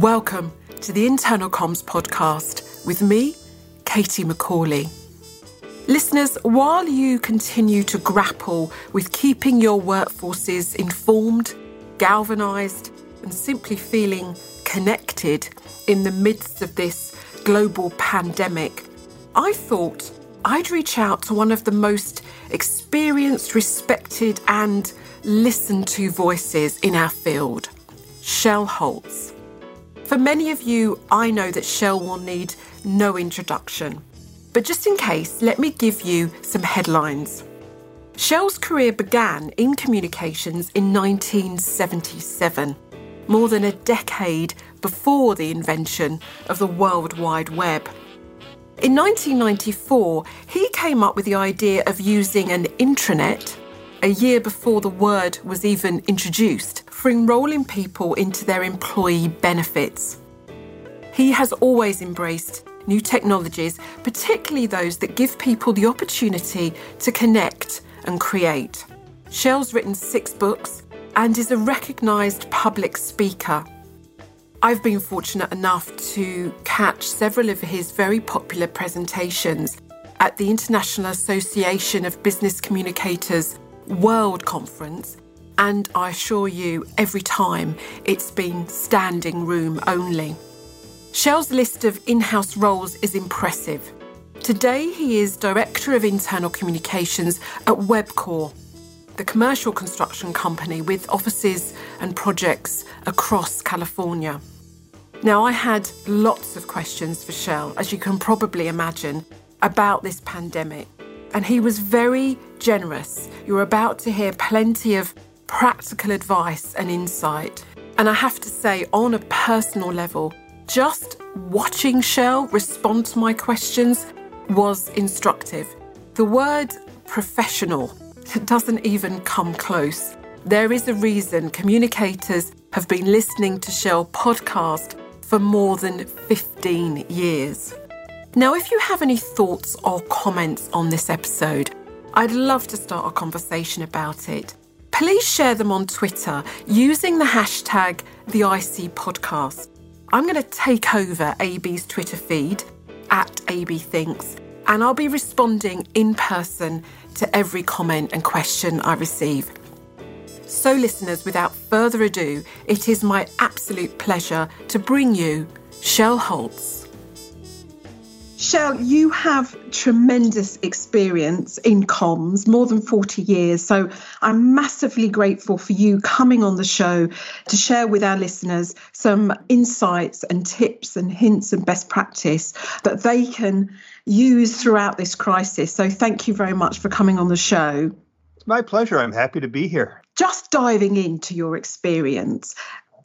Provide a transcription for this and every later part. Welcome to the Internal Comms Podcast with me, Katie McCauley. Listeners, while you continue to grapple with keeping your workforces informed, galvanised, and simply feeling connected in the midst of this global pandemic, I thought I'd reach out to one of the most experienced, respected, and listened to voices in our field, Shel Holtz. For many of you, I know that Shel will need no introduction. But just in case, let me give you some headlines. Shel's career began in communications in 1977, more than a decade before the invention of the World Wide Web. In 1994, he came up with the idea of using an intranet, a year before the word was even introduced, for enrolling people into their employee benefits. He has always embraced new technologies, particularly those that give people the opportunity to connect and create. Shel's written 6 books and is a recognised public speaker. I've been fortunate enough to catch several of his very popular presentations at the International Association of Business Communicators World Conference, and I assure you, every time it's been standing room only. Shel's list of in-house roles is impressive. Today, he is Director of Internal Communications at Webcor, the commercial construction company with offices and projects across California. Now, I had lots of questions for Shel, as you can probably imagine, about this pandemic, and he was very generous. You're about to hear plenty of practical advice and insight. And I have to say, on a personal level, just watching Shel respond to my questions was instructive. The word professional doesn't even come close. There is a reason communicators have been listening to Shel podcast for more than 15 years. Now, if you have any thoughts or comments on this episode, I'd love to start a conversation about it. Please share them on Twitter using the hashtag #TheICPodcast. I'm going to take over AB's Twitter feed, @ABThinks, and I'll be responding in person to every comment and question I receive. So listeners, without further ado, it is my absolute pleasure to bring you Shel Holtz. Shel, you have tremendous experience in comms, more than 40 years. So I'm massively grateful for you coming on the show to share with our listeners some insights and tips and hints and best practice that they can use throughout this crisis. So thank you very much for coming on the show. It's my pleasure. I'm happy to be here. Just diving into your experience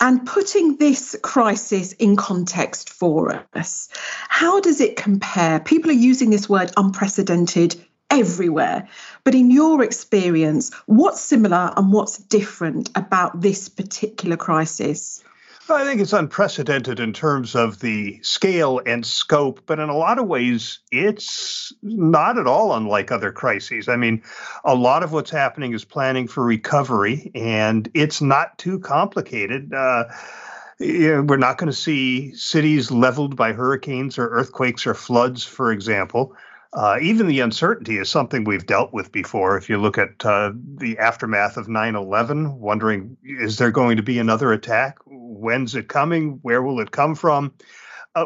and putting this crisis in context for us, how does it compare? People are using this word unprecedented everywhere, but in your experience, what's similar and what's different about this particular crisis? Well, I think it's unprecedented in terms of the scale and scope, but in a lot of ways, it's not at all unlike other crises. I mean, a lot of what's happening is planning for recovery, and it's not too complicated. We're not going to see cities leveled by hurricanes or earthquakes or floods, for example. Even the uncertainty is something we've dealt with before. If you look at the aftermath of 9/11, wondering, is there going to be another attack? When's it coming? Where will it come from?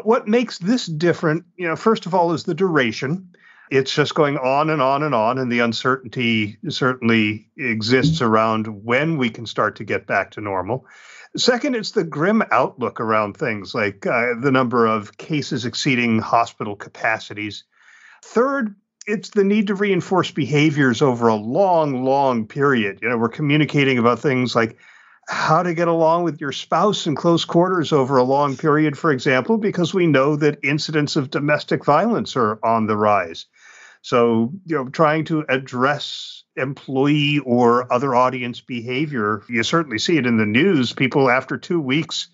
What makes this different, first of all, is the duration. It's just going on and on and on, and the uncertainty certainly exists around when we can start to get back to normal. Second, it's the grim outlook around things like the number of cases exceeding hospital capacities. Third, it's the need to reinforce behaviors over a long, long period. We're communicating about things like how to get along with your spouse in close quarters over a long period, for example, because we know that incidents of domestic violence are on the rise. So, trying to address employee or other audience behavior, you certainly see it in the news. People after 2 weeks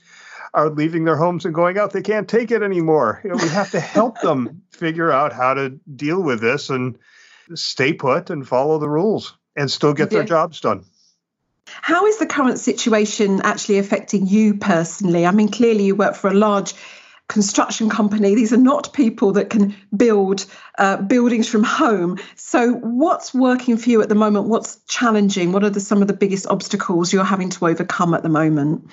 are leaving their homes and going out. They can't take it anymore. We have to help them figure out how to deal with this and stay put and follow the rules and still get their jobs done. How is the current situation actually affecting you personally? I mean, clearly you work for a large construction company. These are not people that can build buildings from home. So what's working for you at the moment? What's challenging? What are some of the biggest obstacles you're having to overcome at the moment?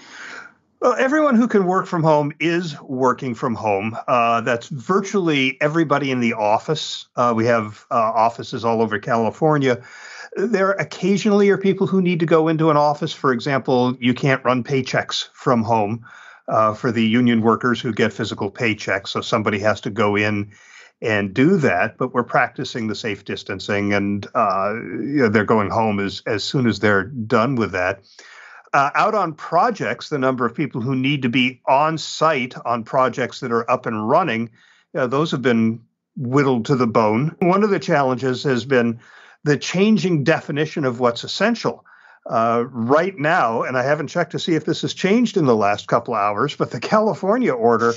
Well, everyone who can work from home is working from home. That's virtually everybody in the office. We have offices all over California. There occasionally are people who need to go into an office. For example, you can't run paychecks from home for the union workers who get physical paychecks. So somebody has to go in and do that. But we're practicing the safe distancing, and they're going home as soon as they're done with that. Out on projects, the number of people who need to be on site on projects that are up and running, those have been whittled to the bone. One of the challenges has been the changing definition of what's essential. Right now, and I haven't checked to see if this has changed in the last couple of hours, but the California order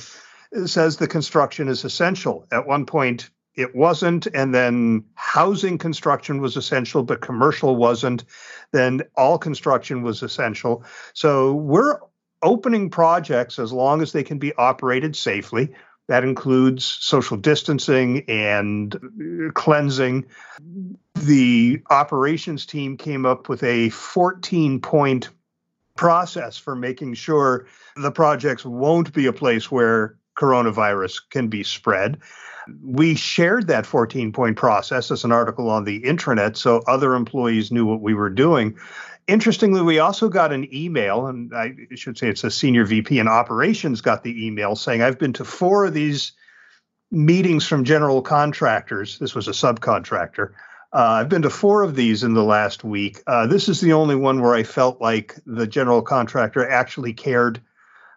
says the construction is essential. At one point, it wasn't, and then housing construction was essential, but commercial wasn't. Then all construction was essential. So we're opening projects as long as they can be operated safely. That includes social distancing and cleansing. The operations team came up with a 14-point process for making sure the projects won't be a place where coronavirus can be spread. We shared that 14-point process as an article on the intranet, so other employees knew what we were doing. Interestingly, we also got an email, and I should say it's a senior VP in operations got the email saying, I've been to 4 of these meetings from general contractors. This was a subcontractor. I've been to 4 of these in the last week. This is the only one where I felt like the general contractor actually cared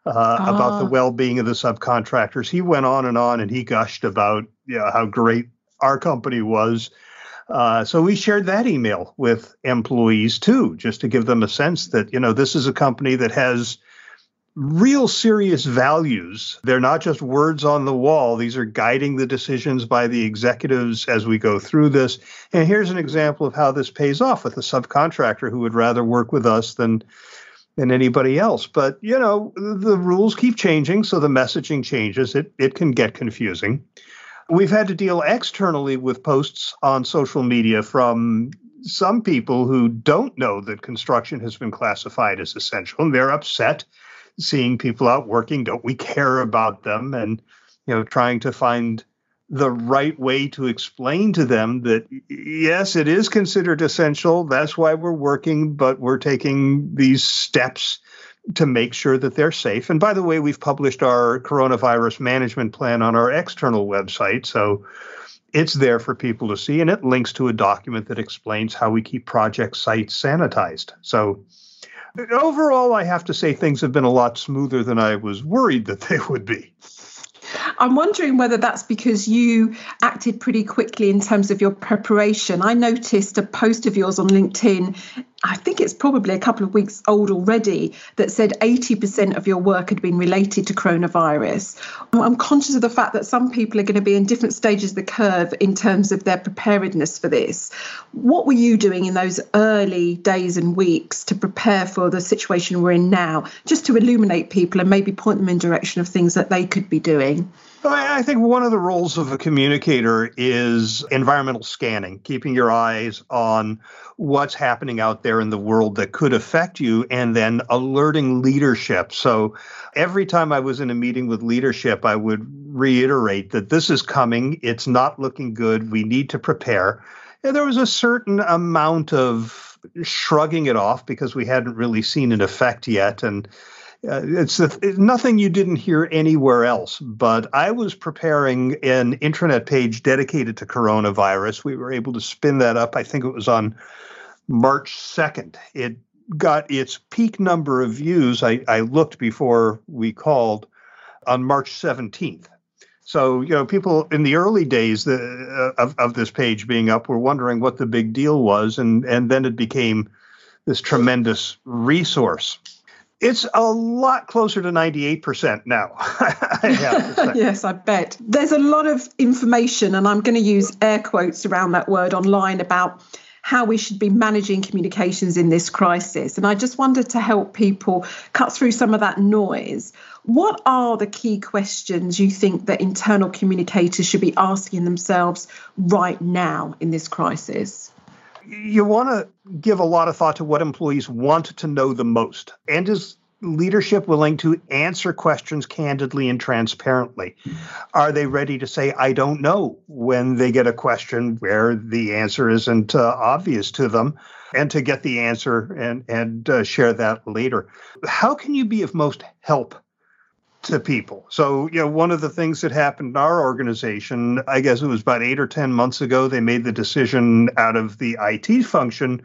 about the well-being of the subcontractors. He went on and he gushed about how great our company was. So we shared that email with employees too, just to give them a sense that, this is a company that has real serious values. They're not just words on the wall. These are guiding the decisions by the executives as we go through this. And here's an example of how this pays off with a subcontractor who would rather work with us than anybody else. But, the rules keep changing, so the messaging changes. It can get confusing. We've had to deal externally with posts on social media from some people who don't know that construction has been classified as essential, and they're upset seeing people out working. Don't we care about them? And, trying to find the right way to explain to them that, yes, it is considered essential. That's why we're working, but we're taking these steps to make sure that they're safe. And by the way, we've published our coronavirus management plan on our external website. So it's there for people to see, and it links to a document that explains how we keep project sites sanitized. So overall, I have to say things have been a lot smoother than I was worried that they would be. I'm wondering whether that's because you acted pretty quickly in terms of your preparation. I noticed a post of yours on LinkedIn, I think it's probably a couple of weeks old already, that said 80% of your work had been related to coronavirus. I'm conscious of the fact that some people are going to be in different stages of the curve in terms of their preparedness for this. What were you doing in those early days and weeks to prepare for the situation we're in now, just to illuminate people and maybe point them in direction of things that they could be doing? I think one of the roles of a communicator is environmental scanning, keeping your eyes on what's happening out there in the world that could affect you, and then alerting leadership. So every time I was in a meeting with leadership, I would reiterate that this is coming. It's not looking good. We need to prepare. And there was a certain amount of shrugging it off because we hadn't really seen an effect yet. And it's nothing you didn't hear anywhere else, but I was preparing an intranet page dedicated to coronavirus. We were able to spin that up. I think it was on March 2nd. It got its peak number of views. I looked before we called on March 17th. So, people in the early days of this page being up were wondering what the big deal was, and then it became this tremendous resource. It's a lot closer to 98% now. I have to say. Yes, I bet. There's a lot of information, and I'm going to use air quotes around that word, online about how we should be managing communications in this crisis. And I just wanted to help people cut through some of that noise. What are the key questions you think that internal communicators should be asking themselves right now in this crisis? You want to give a lot of thought to what employees want to know the most. And is leadership willing to answer questions candidly and transparently? Are they ready to say, I don't know, when they get a question where the answer isn't obvious to them, and to get the answer and share that later? How can you be of most help to people? So, you know, one of the things that happened in our organization, I guess it was about 8 or 10 months ago, they made the decision out of the IT function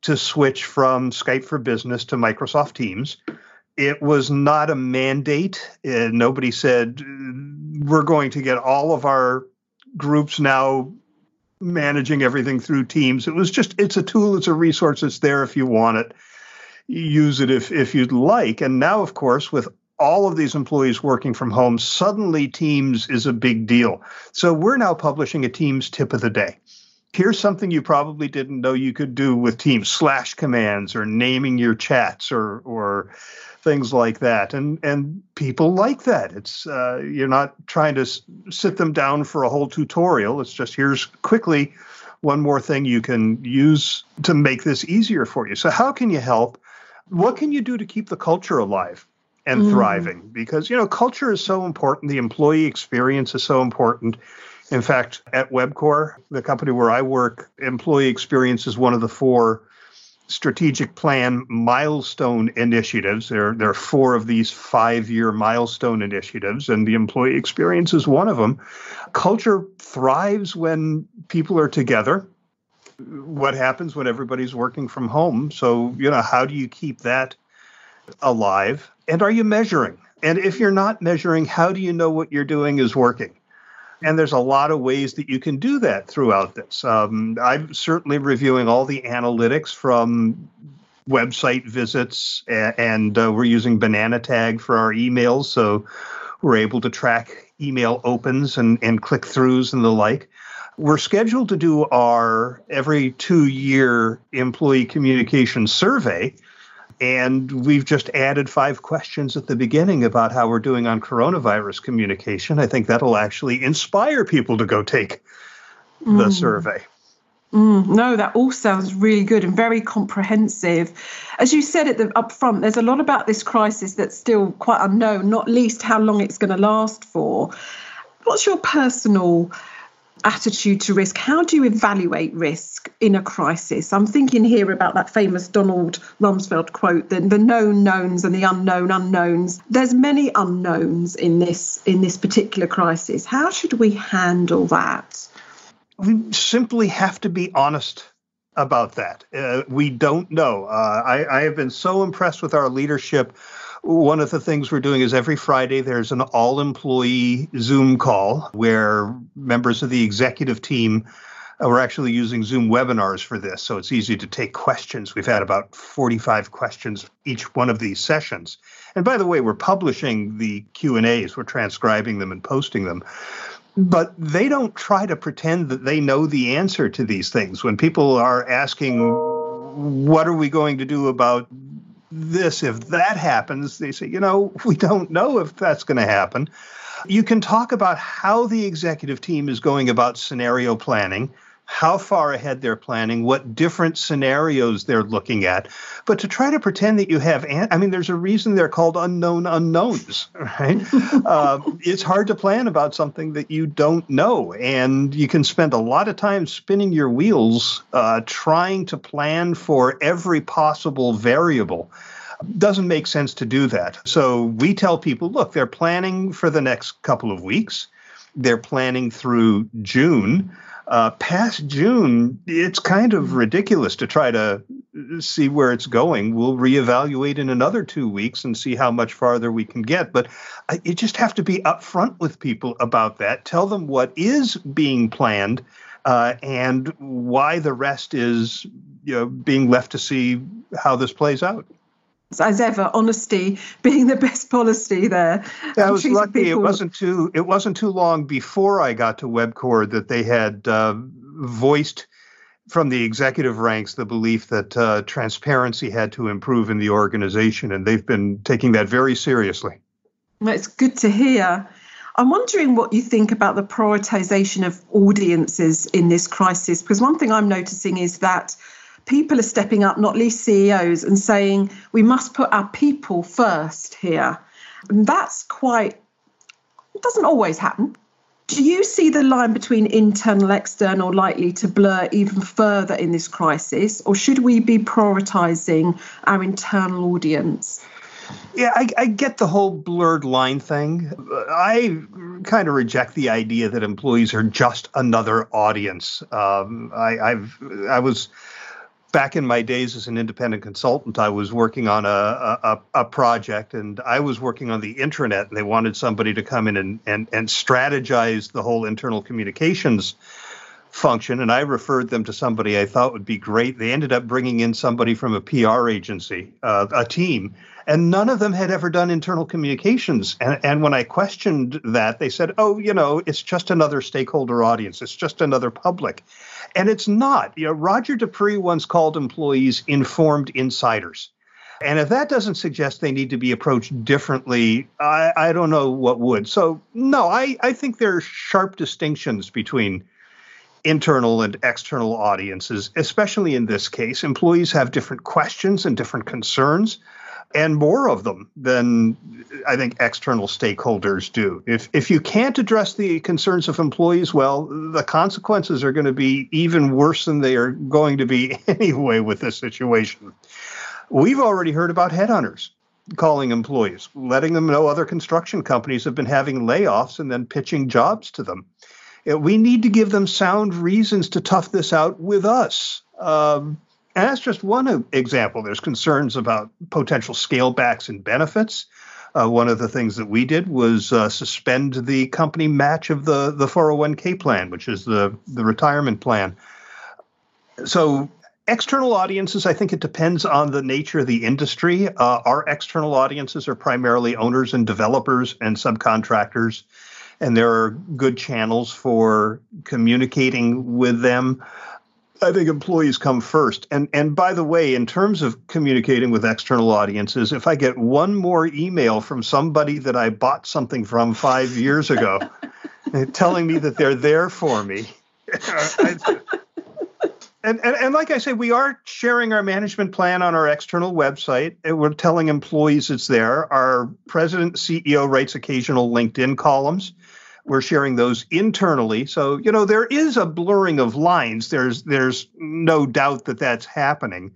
to switch from Skype for Business to Microsoft Teams. It was not a mandate. Nobody said, we're going to get all of our groups now managing everything through Teams. It was just, it's a tool, it's a resource, it's there if you want it. Use it if you'd like. And now, of course, with all of these employees working from home, suddenly Teams is a big deal. So we're now publishing a Teams tip of the day. Here's something you probably didn't know you could do with Teams, slash commands or naming your chats or things like that. And people like that. It's you're not trying to sit them down for a whole tutorial. It's just here's quickly one more thing you can use to make this easier for you. So how can you help? What can you do to keep the culture alive and thriving? Because, you know, culture is so important. The employee experience is so important. In fact, at Webcor, the company where I work, employee experience is one of the 4 strategic plan milestone initiatives. There are 4 of these 5-year milestone initiatives, and the employee experience is one of them. Culture thrives when people are together. What happens when everybody's working from home? So, you know, how do you keep that alive? And are you measuring? And if you're not measuring, how do you know what you're doing is working? And there's a lot of ways that you can do that throughout this. I'm certainly reviewing all the analytics from website visits, and we're using Banana Tag for our emails. So we're able to track email opens and click-throughs and the like. We're scheduled to do our every 2-year employee communication survey. And we've just added 5 questions at the beginning about how we're doing on coronavirus communication. I think that'll actually inspire people to go take the survey. No, that all sounds really good and very comprehensive. As you said up front, there's a lot about this crisis that's still quite unknown, not least how long it's going to last for. What's your personal attitude to risk? How do you evaluate risk in a crisis? I'm thinking here about that famous Donald Rumsfeld quote, the known knowns and the unknown unknowns. There's many unknowns in this particular crisis. How should we handle that? We simply have to be honest about that. We don't know. I have been so impressed with our leadership. One of the things we're doing is every Friday there's an all-employee Zoom call where members of the executive team are actually using Zoom webinars for this. So it's easy to take questions. We've had about 45 questions each one of these sessions. And by the way, we're publishing the Q&As. We're transcribing them and posting them. But they don't try to pretend that they know the answer to these things. When people are asking, what are we going to do about this, if that happens, they say, you know, we don't know if that's going to happen. You can talk about how the executive team is going about scenario planning, how far ahead they're planning, what different scenarios they're looking at. But to try to pretend that you have, I mean, there's a reason they're called unknown unknowns, right? It's hard to plan about something that you don't know. And you can spend a lot of time spinning your wheels trying to plan for every possible variable. Doesn't make sense to do that. So we tell people, look, they're planning for the next couple of weeks. They're planning through June. Past June, it's kind of ridiculous to try to see where it's going. We'll reevaluate in another 2 weeks and see how much farther we can get. But you just have to be upfront with people about that. Tell them what is being planned and why the rest is, you know, being left to see how this plays out. As ever, honesty being the best policy there. Yeah, I was lucky. It wasn't too long before I got to Webcor that they had voiced from the executive ranks the belief that transparency had to improve in the organization, and they've been taking that very seriously. Well, it's good to hear. I'm wondering what you think about the prioritization of audiences in this crisis, because one thing I'm noticing is that people are stepping up, not least CEOs, and saying we must put our people first here. And that's quite, it doesn't always happen. Do you see the line between internal and external likely to blur even further in this crisis, or should we be prioritizing our internal audience? Yeah, I get the whole blurred line thing. I kind of reject the idea that employees are just another audience. I was back in my days as an independent consultant, I was working on a project, and I was working on the intranet, and they wanted somebody to come in and strategize the whole internal communications function, and I referred them to somebody I thought would be great. They ended up bringing in somebody from a PR agency, a team, and none of them had ever done internal communications. And when I questioned that, they said, oh, you know, it's just another stakeholder audience. It's just another public. And it's not. You know, Roger D'Aprix once called employees informed insiders. And if that doesn't suggest they need to be approached differently, I don't know what would. So, no, I think there are sharp distinctions between internal and external audiences, especially in this case. Employees have different questions and different concerns, and more of them than I think external stakeholders do. If you can't address the concerns of employees, well, the consequences are going to be even worse than they are going to be anyway with this situation. We've already heard about headhunters calling employees, letting them know other construction companies have been having layoffs and then pitching jobs to them. We need to give them sound reasons to tough this out with us. And that's just one example. There's concerns about potential scalebacks in benefits. One of the things that we did was suspend the company match of the 401k plan, which is the retirement plan. So external audiences, I think it depends on the nature of the industry. Our external audiences are primarily owners and developers and subcontractors. And there are good channels for communicating with them. I think employees come first. And by the way, in terms of communicating with external audiences, if I get one more email from somebody that I bought something from 5 years ago telling me that they're there for me. And like I say, we are sharing our management plan on our external website. We're telling employees it's there. Our president, CEO, writes occasional LinkedIn columns. We're sharing those internally. So, you know, there is a blurring of lines. There's no doubt that that's happening.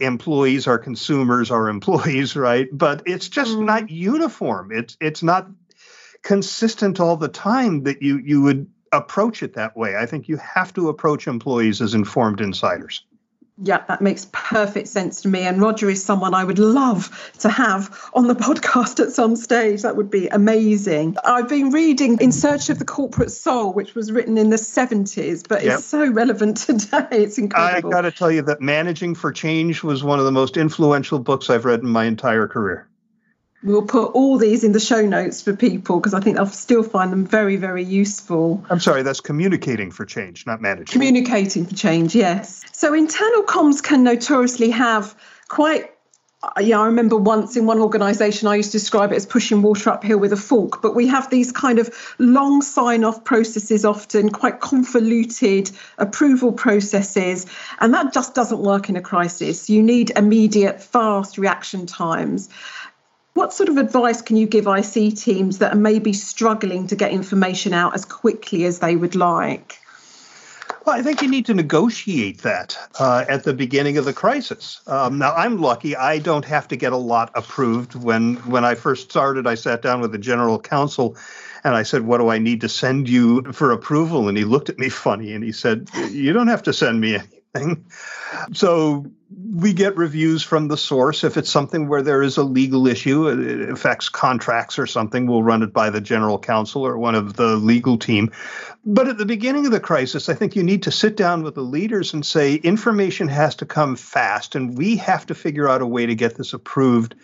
Employees are consumers, are employees, right? But it's just not uniform. It's not consistent all the time that you would approach it that way. I think you have to approach employees as informed insiders. Yeah, that makes perfect sense to me. And Roger is someone I would love to have on the podcast at some stage. That would be amazing. I've been reading In Search of the Corporate Soul, which was written in the 70s, but It's so relevant today. It's incredible. I got to tell you that Managing for Change was one of the most influential books I've read in my entire career. We'll put all these in the show notes for people because I think they'll still find them very, very useful. I'm sorry, that's Communicating for Change, not Managing. Communicating for Change, yes. So internal comms can notoriously have quite, I remember once in one organisation, I used to describe it as pushing water uphill with a fork, but we have these kind of long sign-off processes, often quite convoluted approval processes, and that just doesn't work in a crisis. You need immediate, fast reaction times. What sort of advice can you give IC teams that are maybe struggling to get information out as quickly as they would like? Well, I think you need to negotiate that at the beginning of the crisis. Now, I'm lucky. I don't have to get a lot approved. When I first started, I sat down with the general counsel and I said, what do I need to send you for approval? And he looked at me funny and he said, you don't have to send me anything. So we get reviews from the source. If it's something where there is a legal issue, it affects contracts or something, we'll run it by the general counsel or one of the legal team. But at the beginning of the crisis, I think you need to sit down with the leaders and say, information has to come fast, and we have to figure out a way to get this approved.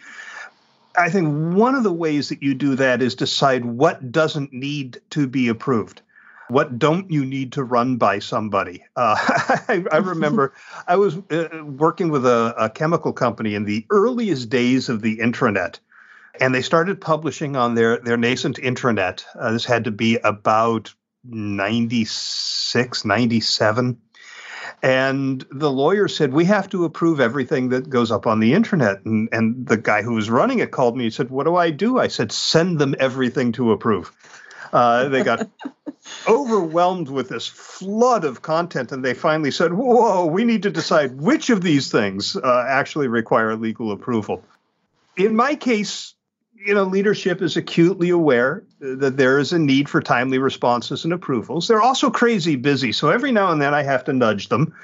I think one of the ways that you do that is decide what doesn't need to be approved. What don't you need to run by somebody? I remember I was working with a chemical company in the earliest days of the intranet, and they started publishing on their nascent intranet. This had to be about 96, 97. And the lawyer said, we have to approve everything that goes up on the intranet. And the guy who was running it called me and said, what do? I said, send them everything to approve. They got overwhelmed with this flood of content, and they finally said, whoa, we need to decide which of these things actually require legal approval. In my case, you know, leadership is acutely aware that there is a need for timely responses and approvals. They're also crazy busy, so every now and then I have to nudge them.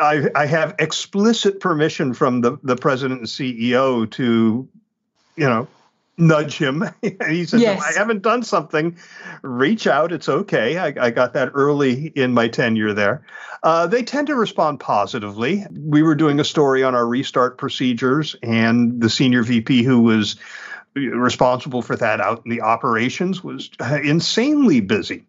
I have explicit permission from the president and CEO to, you know, nudge him. He says, yes. No, I haven't done something. Reach out. It's okay. I got that early in my tenure there. They tend to respond positively. We were doing a story on our restart procedures, and the senior VP who was responsible for that out in the operations was insanely busy.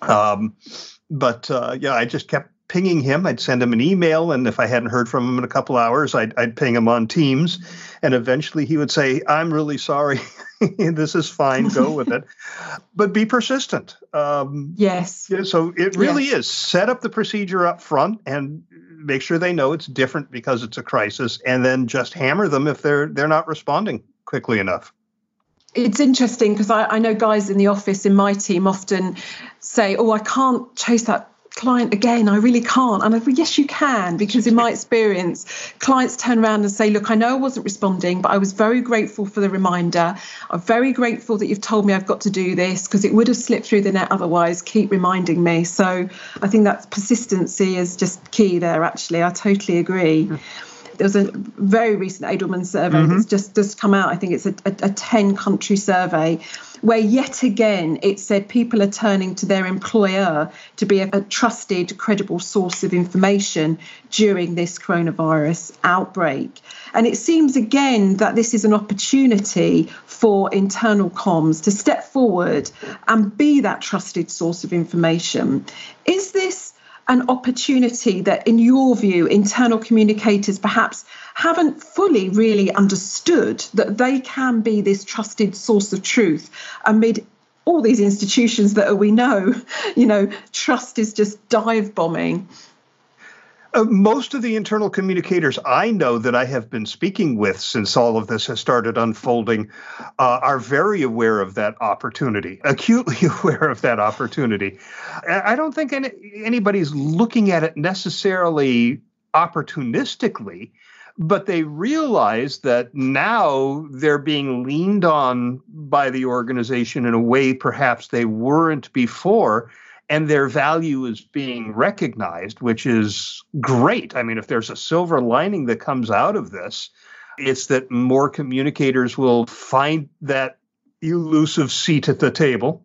But I just kept pinging him. I'd send him an email, and if I hadn't heard from him in a couple hours, I'd ping him on Teams, and eventually he would say, I'm really sorry. This is fine. Go with it. But be persistent. Yes. So it really is. Set up the procedure up front and make sure they know it's different because it's a crisis, and then just hammer them if they're not responding quickly enough. It's interesting because I know guys in the office in my team often say, I can't chase that client again, I really can't. And I go, yes, you can, because in my experience, clients turn around and say, look, I know I wasn't responding, but I was very grateful for the reminder. I'm very grateful that you've told me I've got to do this, because it would have slipped through the net otherwise. Keep reminding me. So I think that persistency is just key there, actually. I totally agree. Mm-hmm. There was a very recent Edelman survey that's just come out. I think it's a 10-country survey where yet again it said people are turning to their employer to be a trusted, credible source of information during this coronavirus outbreak. And it seems again that this is an opportunity for internal comms to step forward and be that trusted source of information. Is this an opportunity that, in your view, internal communicators perhaps haven't fully really understood, that they can be this trusted source of truth amid all these institutions that we know, trust is just dive bombing? Most of the internal communicators I know that I have been speaking with since all of this has started unfolding are very aware of that opportunity, acutely aware of that opportunity. I don't think anybody's looking at it necessarily opportunistically, but they realize that now they're being leaned on by the organization in a way perhaps they weren't before. And their value is being recognized, which is great. I mean, if there's a silver lining that comes out of this, it's that more communicators will find that elusive seat at the table,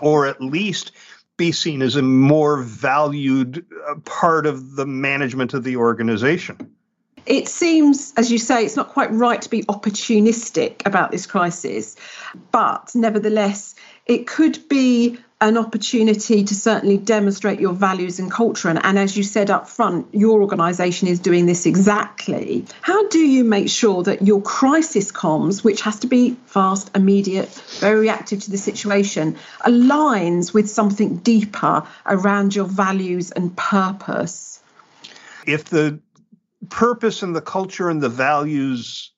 or at least be seen as a more valued part of the management of the organization. It seems, as you say, it's not quite right to be opportunistic about this crisis, but nevertheless, it could be an opportunity to certainly demonstrate your values and culture. And as you said up front, your organisation is doing this exactly. How do you make sure that your crisis comms, which has to be fast, immediate, very reactive to the situation, aligns with something deeper around your values and purpose? If the purpose and the culture and the values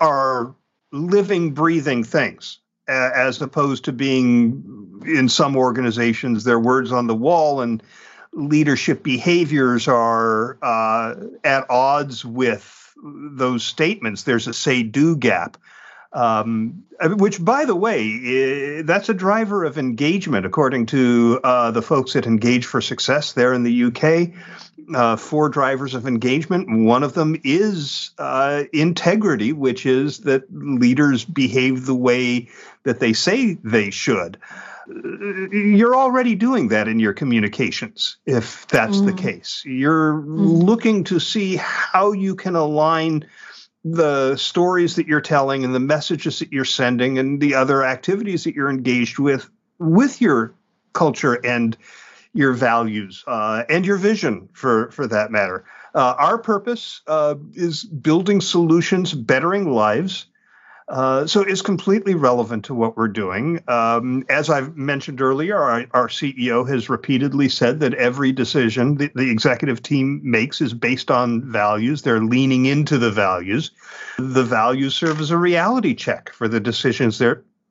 are living, breathing things, as opposed to being, in some organizations, their words on the wall and leadership behaviors are at odds with those statements. There's a say-do gap, which, by the way, that's a driver of engagement, according to the folks at Engage for Success there in the UK. Four drivers of engagement. One of them is integrity, which is that leaders behave the way that they say they should. You're already doing that in your communications, if that's the case. You're looking to see how you can align the stories that you're telling and the messages that you're sending and the other activities that you're engaged with your culture and your values and your vision for that matter. Our purpose is building solutions, bettering lives. So it's completely relevant to what we're doing. As I've mentioned earlier, our CEO has repeatedly said that every decision the executive team makes is based on values. They're leaning into the values. The values serve as a reality check for the decisions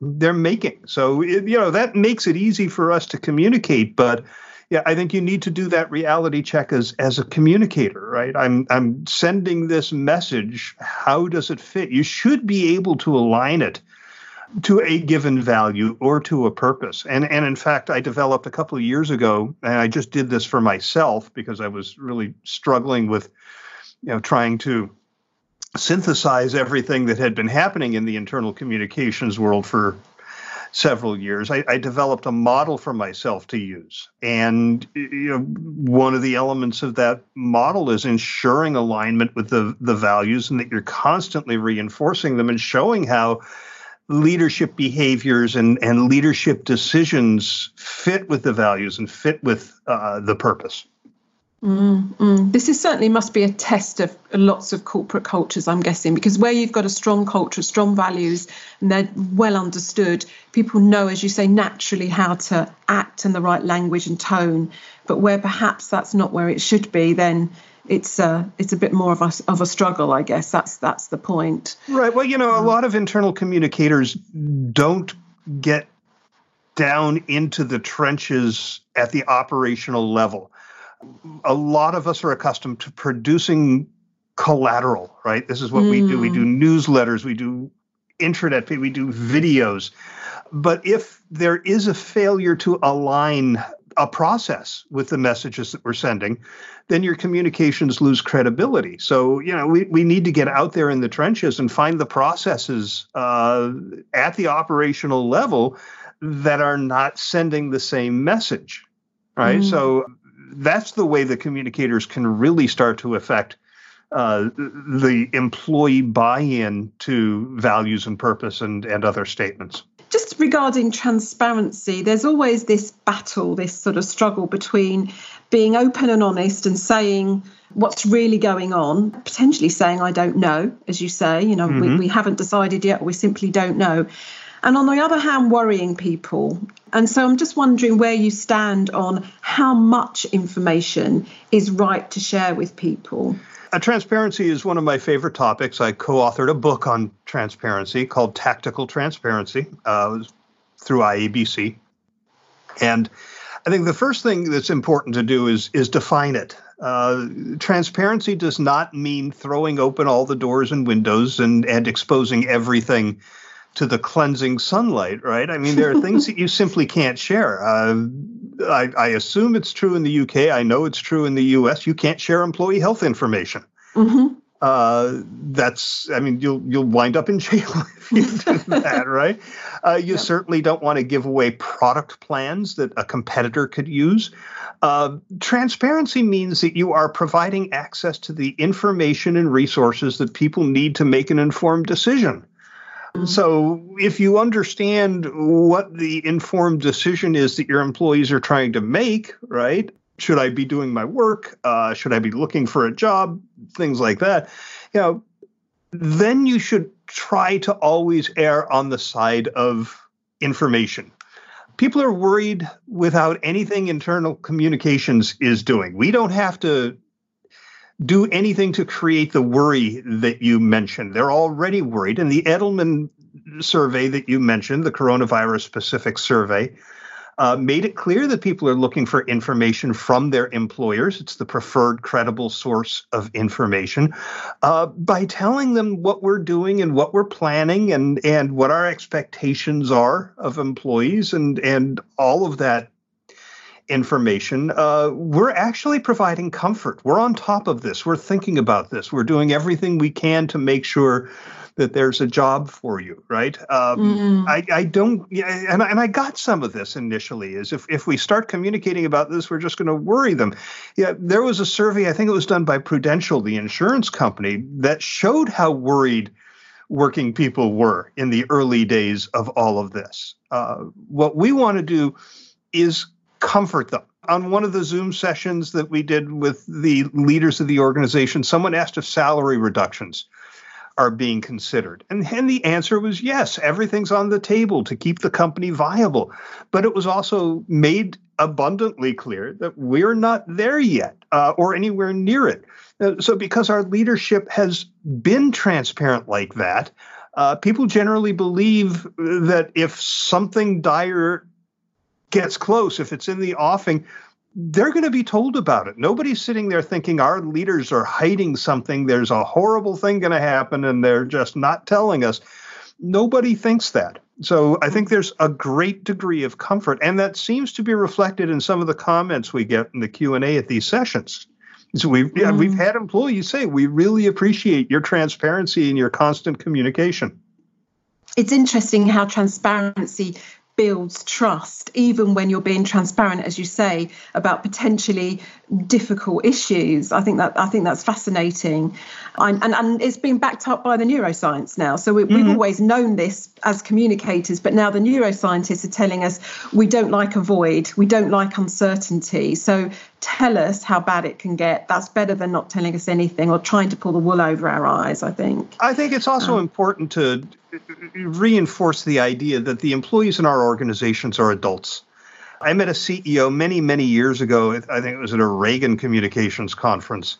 they're making. So, that makes it easy for us to communicate, but yeah, I think you need to do that reality check as a communicator, right? I'm sending this message. How does it fit? You should be able to align it to a given value or to a purpose. And in fact, I developed a couple of years ago, and I just did this for myself because I was really struggling with, trying to synthesize everything that had been happening in the internal communications world for several years. I developed a model for myself to use. And one of the elements of that model is ensuring alignment with the values and that you're constantly reinforcing them and showing how leadership behaviors and leadership decisions fit with the values and fit with the purpose. Mm-hmm. This is certainly must be a test of lots of corporate cultures, I'm guessing, because where you've got a strong culture, strong values, and they're well understood, people know, as you say, naturally how to act in the right language and tone. But where perhaps that's not where it should be, then it's a bit more of a struggle, I guess. That's the point. Right. Well, a lot of internal communicators don't get down into the trenches at the operational level. A lot of us are accustomed to producing collateral, right? This is what we do. We do newsletters, we do intranet, we do videos. But if there is a failure to align a process with the messages that we're sending, then your communications lose credibility. So, we need to get out there in the trenches and find the processes at the operational level that are not sending the same message, right? So that's the way the communicators can really start to affect the employee buy-in to values and purpose and other statements. Just regarding transparency, there's always this battle, this sort of struggle between being open and honest and saying what's really going on, potentially saying, I don't know, as you say, we haven't decided yet, we simply don't know. And on the other hand, worrying people. And so I'm just wondering where you stand on how much information is right to share with people. Transparency is one of my favorite topics. I co-authored a book on transparency called Tactical Transparency through IABC. And I think the first thing that's important to do is define it. Transparency does not mean throwing open all the doors and windows and exposing everything to the cleansing sunlight, right? I mean, there are things that you simply can't share. I assume it's true in the UK. I know it's true in the US. You can't share employee health information. Mm-hmm. You'll wind up in jail if you do that, right? You certainly don't want to give away product plans that a competitor could use. Transparency means that you are providing access to the information and resources that people need to make an informed decision. So if you understand what the informed decision is that your employees are trying to make, right? Should I be doing my work? Should I be looking for a job? Things like that. Then you should try to always err on the side of information. People are worried without anything internal communications is doing. We don't have to do anything to create the worry that you mentioned. They're already worried. And the Edelman survey that you mentioned, the coronavirus-specific survey, made it clear that people are looking for information from their employers. It's the preferred credible source of information. By telling them what we're doing and what we're planning and what our expectations are of employees and all of that information, we're actually providing comfort. We're on top of this. We're thinking about this. We're doing everything we can to make sure that there's a job for you, right? I got some of this initially, is if we start communicating about this, we're just going to worry them. Yeah, there was a survey, I think it was done by Prudential, the insurance company, that showed how worried working people were in the early days of all of this. What we want to do is comfort them. On one of the Zoom sessions that we did with the leaders of the organization, someone asked if salary reductions are being considered. And the answer was yes, everything's on the table to keep the company viable. But it was also made abundantly clear that we're not there yet or anywhere near it. So because our leadership has been transparent like that, people generally believe that if something dire gets close, if it's in the offing, they're going to be told about it. Nobody's sitting there thinking our leaders are hiding something. There's a horrible thing going to happen, and they're just not telling us. Nobody thinks that. So I think there's a great degree of comfort, and that seems to be reflected in some of the comments we get in the Q&A at these sessions. So we've had employees say, we really appreciate your transparency and your constant communication. It's interesting how transparency builds trust, even when you're being transparent, as you say, about potentially difficult issues. I think that's fascinating, and it's been backed up by the neuroscience now. So we've always known this as communicators, but now the neuroscientists are telling us we don't like a void, we don't like uncertainty. So tell us how bad it can get. That's better than not telling us anything or trying to pull the wool over our eyes. I think it's also important to reinforce the idea that the employees in our organizations are adults. I met a CEO many, many years ago. I think it was at a Reagan Communications Conference.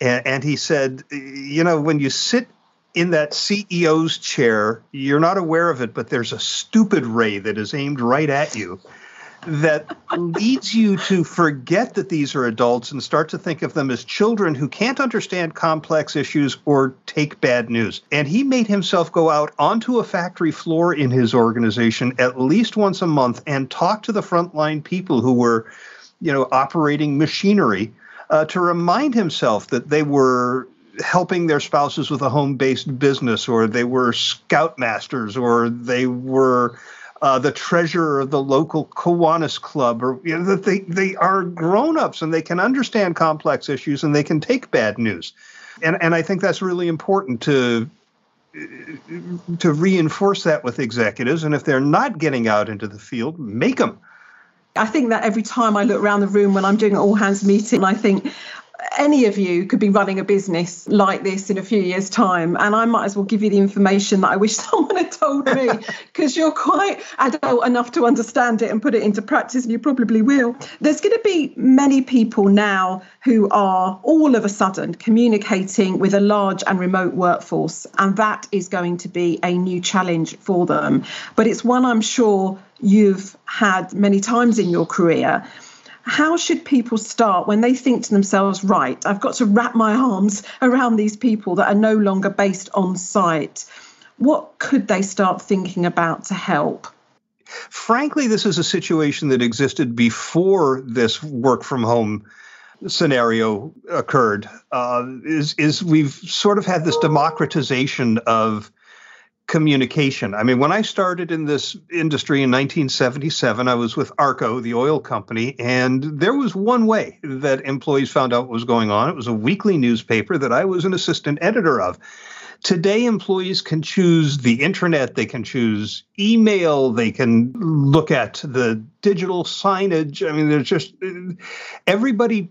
And he said, you know, when you sit in that CEO's chair, you're not aware of it, but there's a stupid ray that is aimed right at you that leads you to forget that these are adults and start to think of them as children who can't understand complex issues or take bad news. And he made himself go out onto a factory floor in his organization at least once a month and talk to the frontline people who were, you know, operating machinery to remind himself that they were helping their spouses with a home-based business, or they were scoutmasters, or they were the treasurer of the local Kiwanis Club, or you know, that they are grown-ups and they can understand complex issues and they can take bad news. And I think that's really important to reinforce that with executives. And if they're not getting out into the field, make them. I think that every time I look around the room when I'm doing an all-hands meeting, I think any of you could be running a business like this in a few years' time, and I might as well give you the information that I wish someone had told me, because you're quite adult enough to understand it and put it into practice, and you probably will. There's going to be many people now who are all of a sudden communicating with a large and remote workforce, and that is going to be a new challenge for them. But it's one I'm sure you've had many times in your career. How should people start when they think to themselves, right, I've got to wrap my arms around these people that are no longer based on site? What could they start thinking about to help? Frankly, this is a situation that existed before this work from home scenario occurred. Is we've sort of had this democratization of communication. I mean, when I started in this industry in 1977, I was with ARCO, the oil company, and there was one way that employees found out what was going on. It was a weekly newspaper that I was an assistant editor of. Today, employees can choose the internet, they can choose email, they can look at the digital signage. I mean, there's just everybody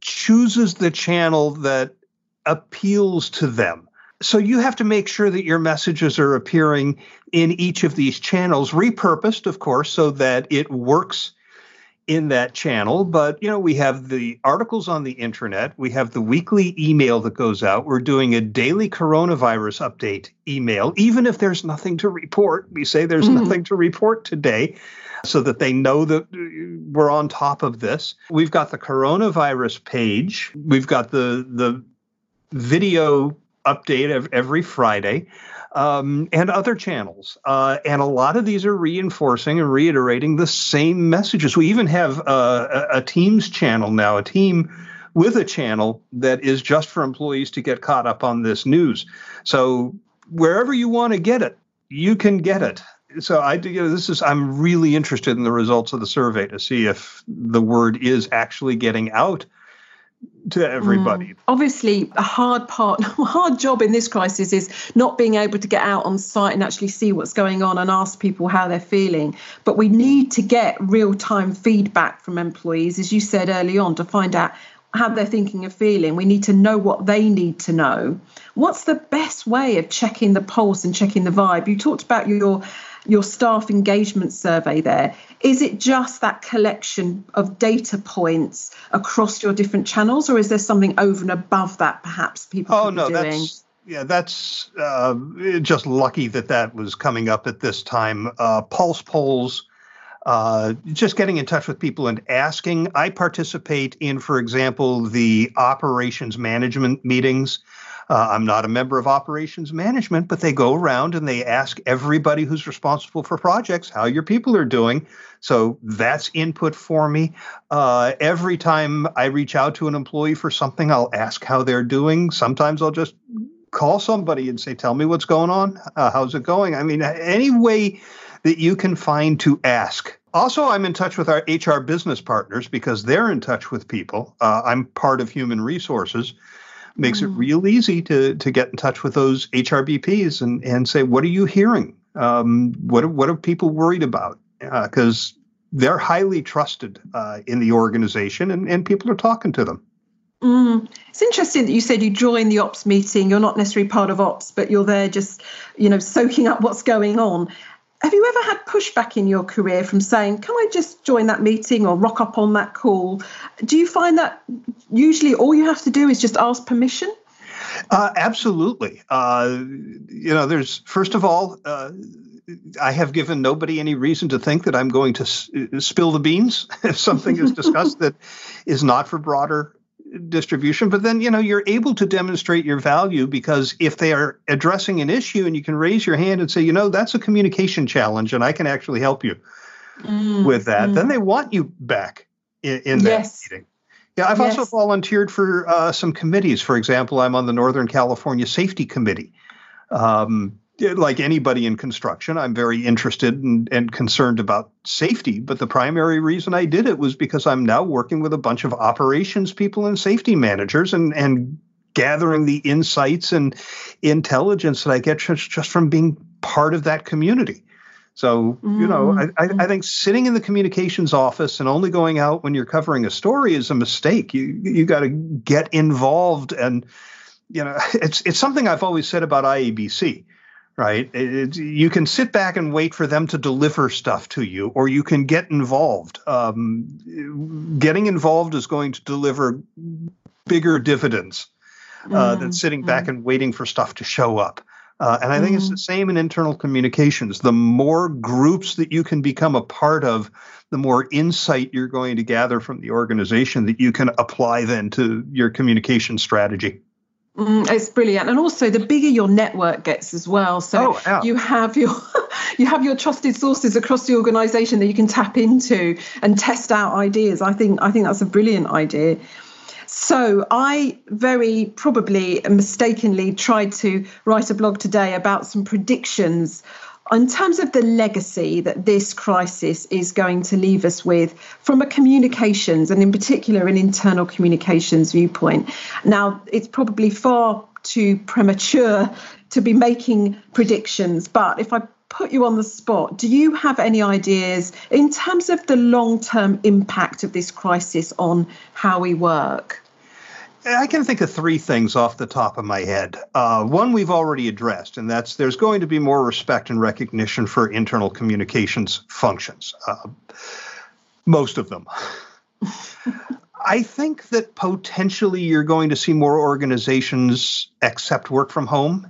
chooses the channel that appeals to them. So you have to make sure that your messages are appearing in each of these channels, repurposed, of course, so that it works in that channel. But, you know, we have the articles on the internet. We have the weekly email that goes out. We're doing a daily coronavirus update email. Even if there's nothing to report, we say there's nothing to report today so that they know that we're on top of this. We've got the coronavirus page. We've got the video update of every Friday, and other channels. And a lot of these are reinforcing and reiterating the same messages. We even have a Teams channel now, a team with a channel that is just for employees to get caught up on this news. So wherever you want to get it, you can get it. So I'm really interested in the results of the survey to see if the word is actually getting out to everybody. Obviously, a hard job in this crisis is not being able to get out on site and actually see what's going on and ask people how they're feeling. But we need to get real-time feedback from employees, as you said early on, to find out how they're thinking and feeling. We need to know what they need to know. What's the best way of checking the pulse and checking the vibe? You talked about your staff engagement survey there. Is it just that collection of data points across your different channels, or is there something over and above that perhaps people could be doing? That's just lucky that was coming up at this time. Pulse polls, just getting in touch with people and asking. I participate in, for example, the operations management meetings. I'm not a member of operations management, but they go around and they ask everybody who's responsible for projects how your people are doing. So that's input for me. Every time I reach out to an employee for something, I'll ask how they're doing. Sometimes I'll just call somebody and say, tell me what's going on. How's it going? I mean, any way that you can find to ask. Also, I'm in touch with our HR business partners because they're in touch with people. I'm part of human resources. Makes it real easy to get in touch with those HRBPs and say, what are you hearing? What are people worried about? Because they're highly trusted in the organization and people are talking to them. It's interesting that you said you joined the ops meeting. You're not necessarily part of ops, but you're there just, soaking up what's going on. Have you ever had pushback in your career from saying, can I just join that meeting or rock up on that call? Do you find that usually all you have to do is just ask permission? Absolutely. There's, first of all, I have given nobody any reason to think that I'm going to spill the beans if something is discussed that is not for broader distribution. But then, you're able to demonstrate your value because if they are addressing an issue and you can raise your hand and say, that's a communication challenge and I can actually help you with that, then they want you back in that meeting. Yeah, I've also volunteered for some committees. For example, I'm on the Northern California Safety Committee. Like anybody in construction, I'm very interested and concerned about safety. But the primary reason I did it was because I'm now working with a bunch of operations people and safety managers and gathering the insights and intelligence that I get just from being part of that community. So, I think sitting in the communications office and only going out when you're covering a story is a mistake. You got to get involved. And, it's something I've always said about IABC. Right. You can sit back and wait for them to deliver stuff to you, or you can get involved. Getting involved is going to deliver bigger dividends than sitting back and waiting for stuff to show up. And I think it's the same in internal communications. The more groups that you can become a part of, the more insight you're going to gather from the organization that you can apply then to your communication strategy. It's brilliant. And also the bigger your network gets as well. So you have your trusted sources across the organization that you can tap into and test out ideas. I think that's a brilliant idea. So I very probably mistakenly tried to write a blog today about some predictions in terms of the legacy that this crisis is going to leave us with from a communications and in particular an internal communications viewpoint. Now, it's probably far too premature to be making predictions, but if I put you on the spot, do you have any ideas in terms of the long-term impact of this crisis on how we work? I can think of three things off the top of my head. One we've already addressed, and that's there's going to be more respect and recognition for internal communications functions, most of them. I think that potentially you're going to see more organizations accept work from home.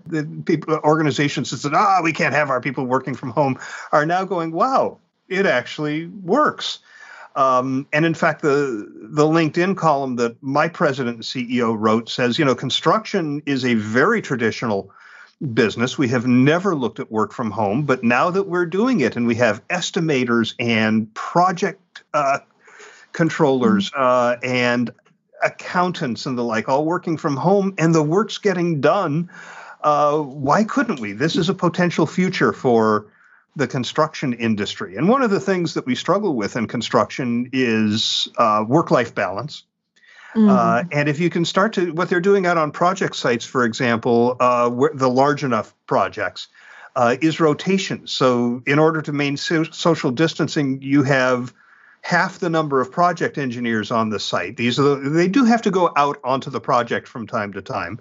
Organizations that said, we can't have our people working from home are now going, wow, it actually works. And in fact, the LinkedIn column that my president and CEO wrote says, construction is a very traditional business. We have never looked at work from home, but now that we're doing it and we have estimators and project controllers and accountants and the like all working from home and the work's getting done, why couldn't we? This is a potential future for the construction industry. And one of the things that we struggle with in construction is work-life balance. And if you can start to, what they're doing out on project sites, for example, where the large enough projects, is rotation. So in order to maintain social distancing, you have half the number of project engineers on the site. These are they do have to go out onto the project from time to time.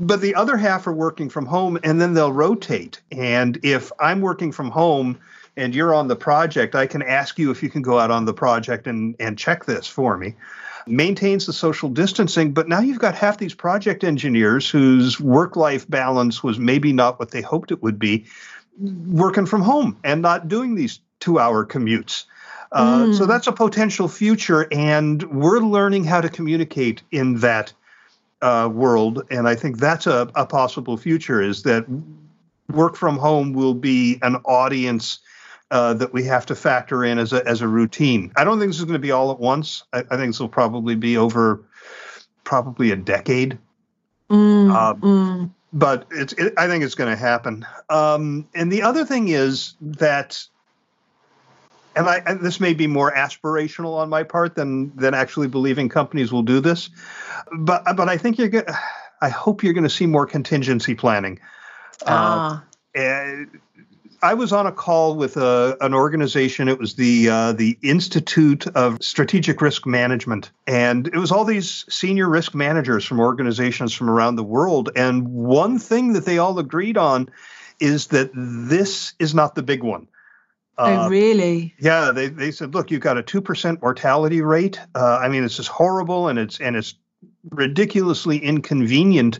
But the other half are working from home, and then they'll rotate. And if I'm working from home and you're on the project, I can ask you if you can go out on the project and check this for me. Maintains the social distancing, but now you've got half these project engineers whose work-life balance was maybe not what they hoped it would be, working from home and not doing these two-hour commutes. So that's a potential future, and we're learning how to communicate in that world. And I think that's a possible future, is that work from home will be an audience that we have to factor in as a routine. I don't think this is going to be all at once. I think this will probably be over probably a decade. But I think it's going to happen. And the other thing is that, and this may be more aspirational on my part than actually believing companies will do this, but I think I hope you're going to see more contingency planning. I was on a call with an organization. It was the Institute of Strategic Risk Management. And it was all these senior risk managers from organizations from around the world. And one thing that they all agreed on is that this is not the big one. Oh, really? Yeah. They said, look, you've got a 2% mortality rate. I mean, this is horrible, and it's ridiculously inconvenient.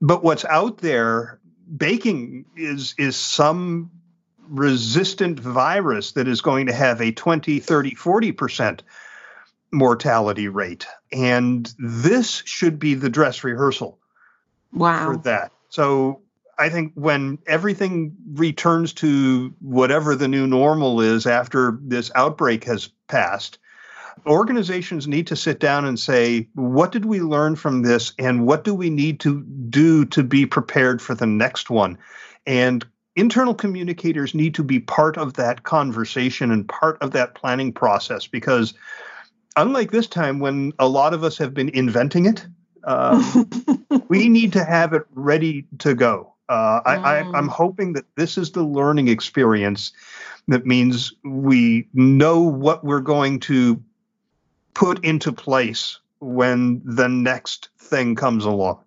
But what's out there baking is some resistant virus that is going to have a 20, 30, 40% mortality rate. And this should be the dress rehearsal for that. So I think when everything returns to whatever the new normal is after this outbreak has passed, organizations need to sit down and say, what did we learn from this? And what do we need to do to be prepared for the next one? And internal communicators need to be part of that conversation and part of that planning process, because unlike this time when a lot of us have been inventing it, we need to have it ready to go. I'm hoping that this is the learning experience that means we know what we're going to put into place when the next thing comes along.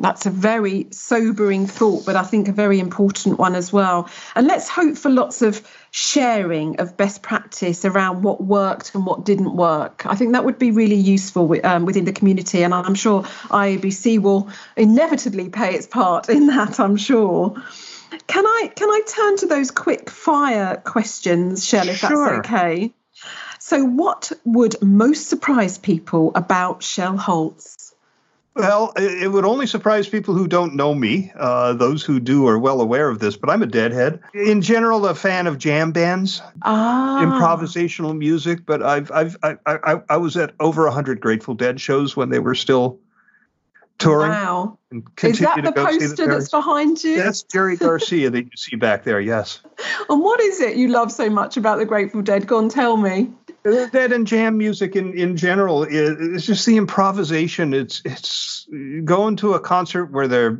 That's a very sobering thought, but I think a very important one as well. And let's hope for lots of sharing of best practice around what worked and what didn't work. I think that would be really useful within the community. And I'm sure IABC will inevitably play its part in that, I'm sure. Can I turn to those quick fire questions, Shel, if that's okay? So what would most surprise people about Shel Holtz? Well, it would only surprise people who don't know me. Those who do are well aware of this, but I'm a deadhead. In general, a fan of jam bands, improvisational music. But I was at over 100 Grateful Dead shows when they were still touring. Wow. Is that the poster that's behind you? That's Jerry Garcia that you see back there, yes. And what is it you love so much about the Grateful Dead? Go on, tell me. Dead and jam music in general, it's just the improvisation. It's going to a concert where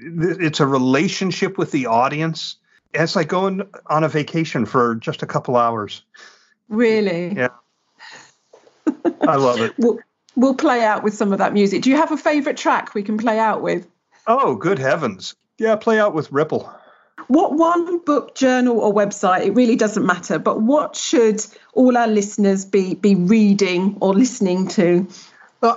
it's a relationship with the audience. It's like going on a vacation for just a couple hours. Really? Yeah. I love it. We'll play out with some of that music. Do you have a favorite track we can play out with? Oh, good heavens. Yeah, play out with Ripple. What one book, journal or website, it really doesn't matter, but what should all our listeners be reading or listening to? Well,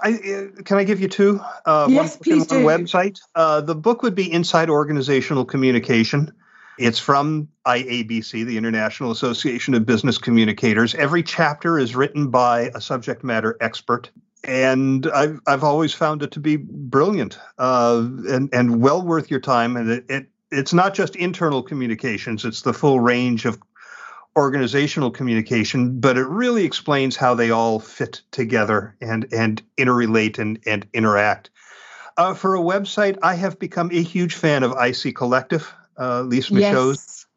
can I give you two? Yes, please do. One website. The book would be Inside Organizational Communication. It's from IABC, the International Association of Business Communicators. Every chapter is written by a subject matter expert. And I've always found it to be brilliant and well worth your time. And it's not just internal communications, it's the full range of organizational communication, but it really explains how they all fit together and interrelate and interact. For a website, I have become a huge fan of IC Collective, Lise Michaud's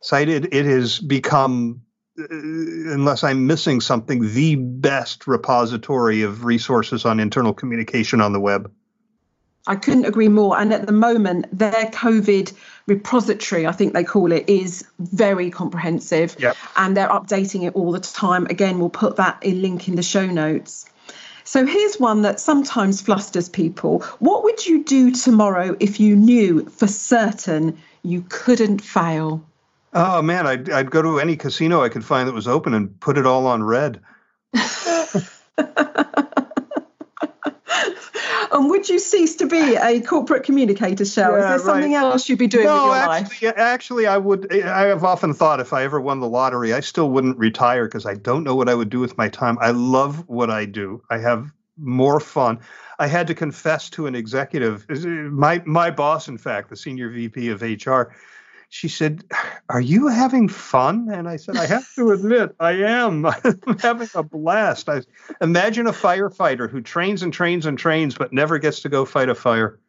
site. It has become unless I'm missing something, the best repository of resources on internal communication on the web. I couldn't agree more. And at the moment, their COVID repository, I think they call it, is very comprehensive. Yep. And they're updating it all the time. Again, we'll put that link in the show notes. So here's one that sometimes flusters people. What would you do tomorrow if you knew for certain you couldn't fail? Oh, man, I'd go to any casino I could find that was open and put it all on red. And would you cease to be a corporate communicator, Shel? Yeah, is there something else you'd be doing with your life? Actually, I would. I have often thought if I ever won the lottery, I still wouldn't retire because I don't know what I would do with my time. I love what I do. I have more fun. I had to confess to an executive, my boss, in fact, the senior VP of HR. She said, "Are you having fun?" And I said, "I have to admit, I am. I'm having a blast." Imagine a firefighter who trains and trains and trains, but never gets to go fight a fire.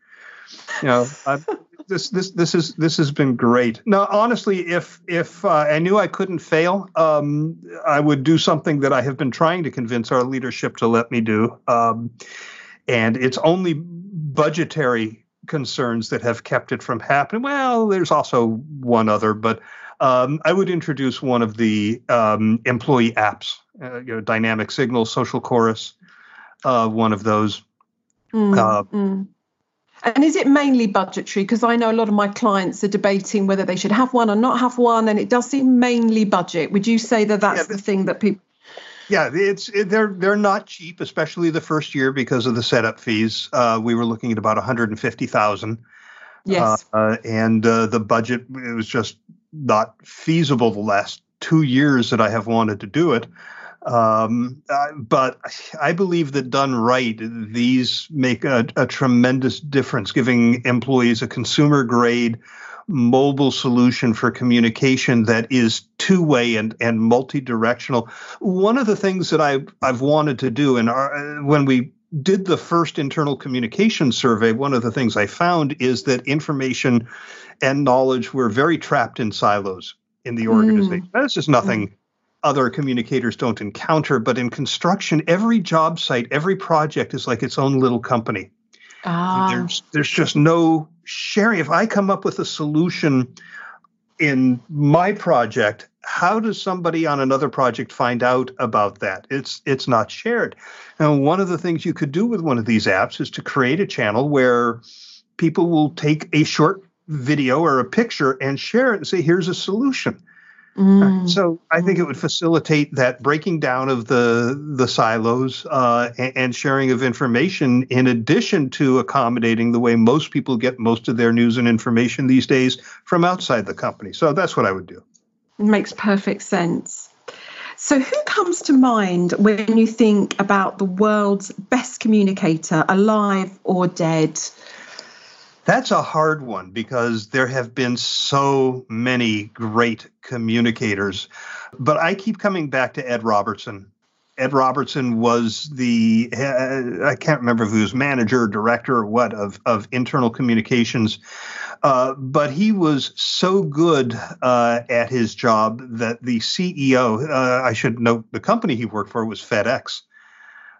You know, this has been great. Now, honestly, if I knew I couldn't fail, I would do something that I have been trying to convince our leadership to let me do, and it's only budgetary concerns that have kept it from happening. Well, there's also one other, but I would introduce one of the employee apps, Dynamic Signal, Social Chorus, one of those. And is it mainly budgetary? Because I know a lot of my clients are debating whether they should have one or not have one, and it does seem mainly budget. Would you say that that's the thing that people... Yeah, they're not cheap, especially the first year because of the setup fees. We were looking at about $150,000. Yes. And the budget, it was just not feasible the last 2 years that I have wanted to do it. But I believe that done right, these make a tremendous difference, giving employees a consumer-grade mobile solution for communication that is two-way and multi-directional. One of the things that I've wanted to do, and when we did the first internal communication survey, one of the things I found is that information and knowledge were very trapped in silos in the organization. That's just nothing other communicators don't encounter, but in construction, every job site, every project is like its own little company. There's just no sharing. If I come up with a solution in my project, how does somebody on another project find out about that? It's not shared. And one of the things you could do with one of these apps is to create a channel where people will take a short video or a picture and share it and say, here's a solution. So I think it would facilitate that breaking down of the silos and sharing of information, in addition to accommodating the way most people get most of their news and information these days from outside the company. So that's what I would do. It makes perfect sense. So who comes to mind when you think about the world's best communicator, alive or dead? That's a hard one because there have been so many great communicators, but I keep coming back to Ed Robertson. Ed Robertson was the, I can't remember if he was manager or director or what, of internal communications, but he was so good at his job that the CEO, I should note the company he worked for was FedEx.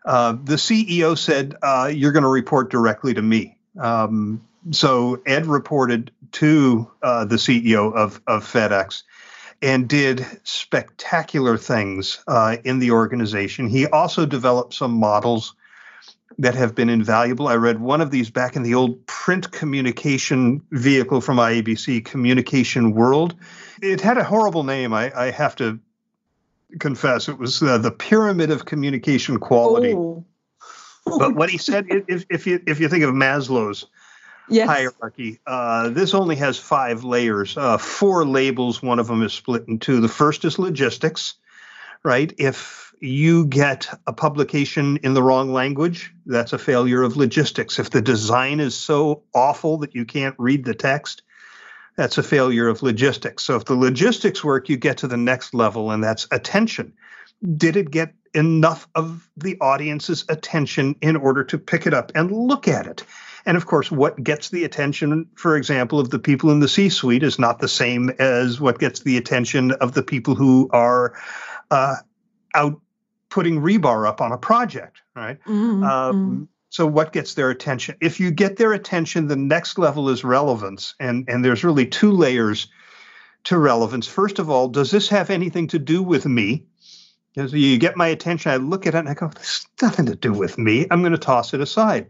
The CEO said, you're going to report directly to me. So Ed reported to the CEO of FedEx and did spectacular things in the organization. He also developed some models that have been invaluable. I read one of these back in the old print communication vehicle from IABC, Communication World. It had a horrible name, I have to confess. It was the Pyramid of Communication Quality. Ooh. But what he said, if you think of Maslow's hierarchy, this only has 5 layers, 4 labels. One of them is split in 2. The first is logistics, right? If you get a publication in the wrong language, that's a failure of logistics. If the design is so awful that you can't read the text, that's a failure of logistics. So if the logistics work, you get to the next level, and that's attention. Did it get enough of the audience's attention in order to pick it up and look at it? And of course, what gets the attention, for example, of the people in the C-suite is not the same as what gets the attention of the people who are out putting rebar up on a project, right? Mm-hmm. So what gets their attention? If you get their attention, the next level is relevance. And there's really two layers to relevance. First of all, does this have anything to do with me? Because you get my attention, I look at it and I go, this has nothing to do with me. I'm going to toss it aside.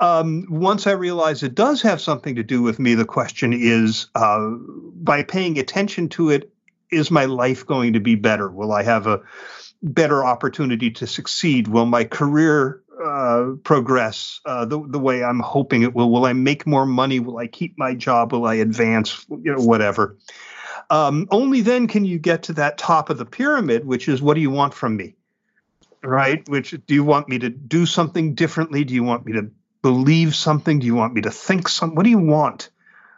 Once I realize it does have something to do with me, the question is, by paying attention to it, is my life going to be better? Will I have a better opportunity to succeed? Will my career progress the way I'm hoping it will? Will I make more money? Will I keep my job? Will I advance? You know, whatever. Only then can you get to that top of the pyramid, which is, what do you want from me, right? Which, do you want me to do something differently? Do you want me to believe something? Do you want me to think something? What do you want?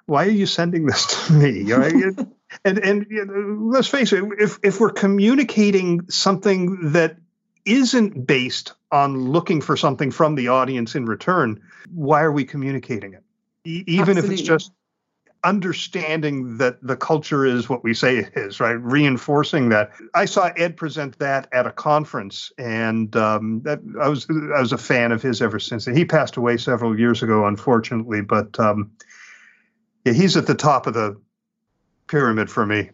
Why are you sending this to me? Right? and you know, let's face it, if we're communicating something that isn't based on looking for something from the audience in return, why are we communicating it? Even Absolutely. If it's just understanding that the culture is what we say it is, right? Reinforcing that. I saw Ed present that at a conference, and I was a fan of his ever since. He passed away several years ago, unfortunately, but yeah, he's at the top of the pyramid for me.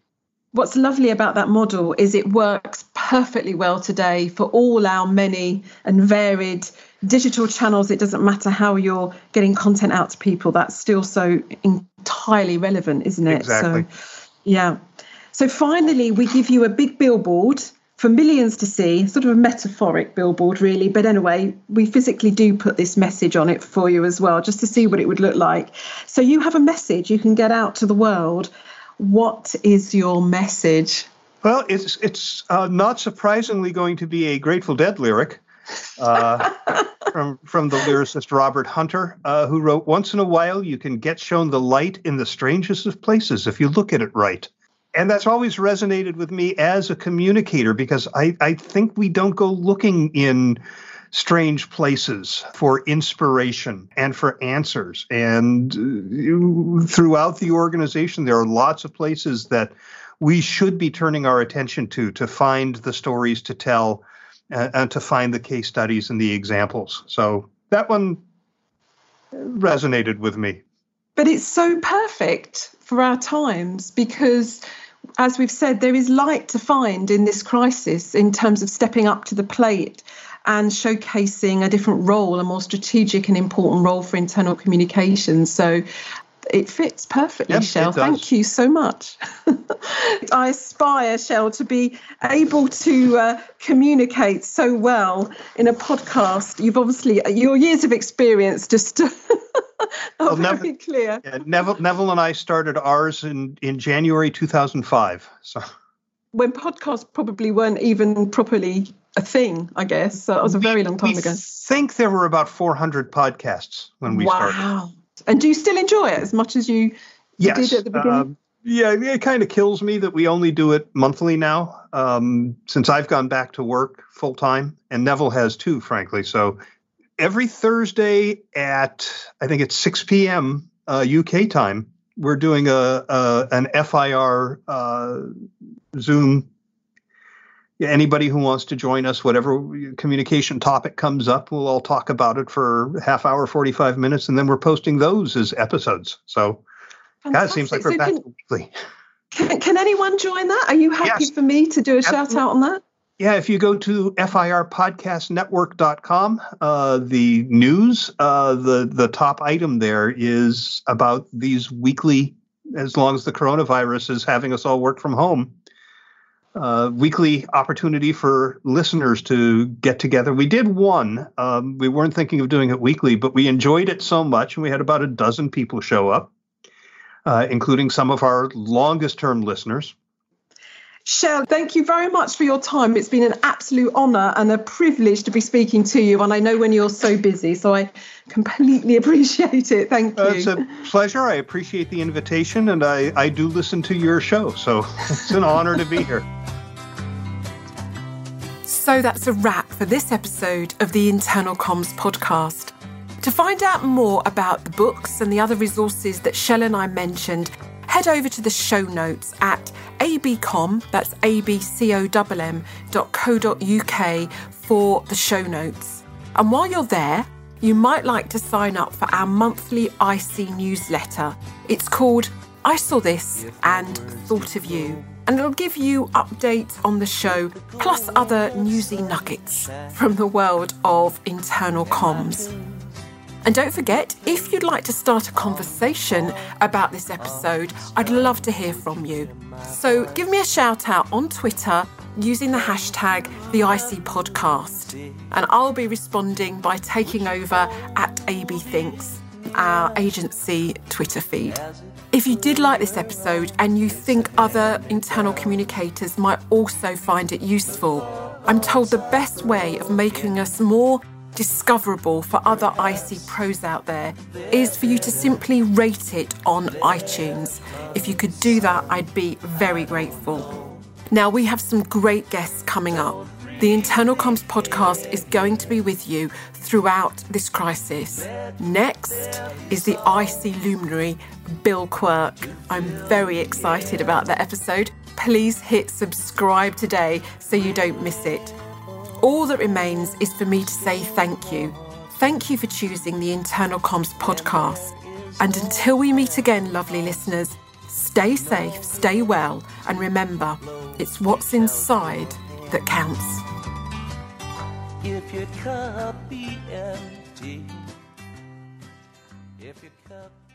What's lovely about that model is it works perfectly well today for all our many and varied digital channels. It doesn't matter how you're getting content out to people. That's still so entirely relevant, isn't it? Exactly. So, yeah. So finally, we give you a big billboard for millions to see, sort of a metaphoric billboard, really. But anyway, we physically do put this message on it for you as well, just to see what it would look like. So you have a message you can get out to the world. What is your message? Well, it's not surprisingly going to be a Grateful Dead lyric from the lyricist Robert Hunter, who wrote, "Once in a while you can get shown the light in the strangest of places if you look at it right." And that's always resonated with me as a communicator, because I think we don't go looking in strange places for inspiration and for answers. And throughout the organization, there are lots of places that we should be turning our attention to find the stories to tell and to find the case studies and the examples. So that one resonated with me. But it's so perfect for our times, because as we've said, there is light to find in this crisis in terms of stepping up to the plate and showcasing a different role, a more strategic and important role for internal communications. So it fits perfectly, yep, Shel. Thank you so much. I aspire, Shel, to be able to communicate so well in a podcast. You've obviously, your years of experience just are very clear. Yeah, Neville and I started ours in January 2005. So when podcasts probably weren't even properly a thing, I guess. So it was a very long time ago. I think there were about 400 podcasts when we started. Wow. And do you still enjoy it as much as you did at the beginning? Yeah, it kind of kills me that we only do it monthly now, since I've gone back to work full time, and Neville has too, frankly. So every Thursday at, I think it's 6 p.m. UK time, we're doing an FIR Zoom. Anybody who wants to join us, whatever communication topic comes up, we'll all talk about it for half hour, 45 minutes, and then we're posting those as episodes. So God, it seems like we're back weekly. Can anyone join that? Are you happy for me to do a shout-out on that? Yeah, if you go to FIRpodcastnetwork.com, the news, the top item there is about these weekly, as long as the coronavirus is having us all work from home, weekly opportunity for listeners to get together. We did one. We weren't thinking of doing it weekly, but we enjoyed it so much, and we had about a dozen people show up, including some of our longest-term listeners. Shel, thank you very much for your time. It's been an absolute honour and a privilege to be speaking to you, and I know when you're so busy, so I completely appreciate it. Thank you. It's a pleasure. I appreciate the invitation, and I do listen to your show, so it's an honour to be here. So that's a wrap for this episode of the Internal Comms Podcast. To find out more about the books and the other resources that Shel and I mentioned, head over to the show notes at abcom, that's abcom.co.uk for the show notes. And while you're there, you might like to sign up for our monthly IC newsletter. It's called I Saw This and Thought of You, and it'll give you updates on the show, plus other newsy nuggets from the world of internal comms. And don't forget, if you'd like to start a conversation about this episode, I'd love to hear from you. So give me a shout out on Twitter using the hashtag #TheICPodcast, and I'll be responding by taking over at ABThinks, our agency Twitter feed. If you did like this episode and you think other internal communicators might also find it useful, I'm told the best way of making us more discoverable for other IC pros out there is for you to simply rate it on iTunes. If you could do that, I'd be very grateful. Now, we have some great guests coming up. The Internal Comms Podcast is going to be with you throughout this crisis. Next is the IC luminary, Bill Quirk. I'm very excited about that episode. Please hit subscribe today so you don't miss it. All that remains is for me to say thank you. Thank you for choosing the Internal Comms Podcast. And until we meet again, lovely listeners, stay safe, stay well, and remember, it's what's inside that counts. If your cup be empty, if your cup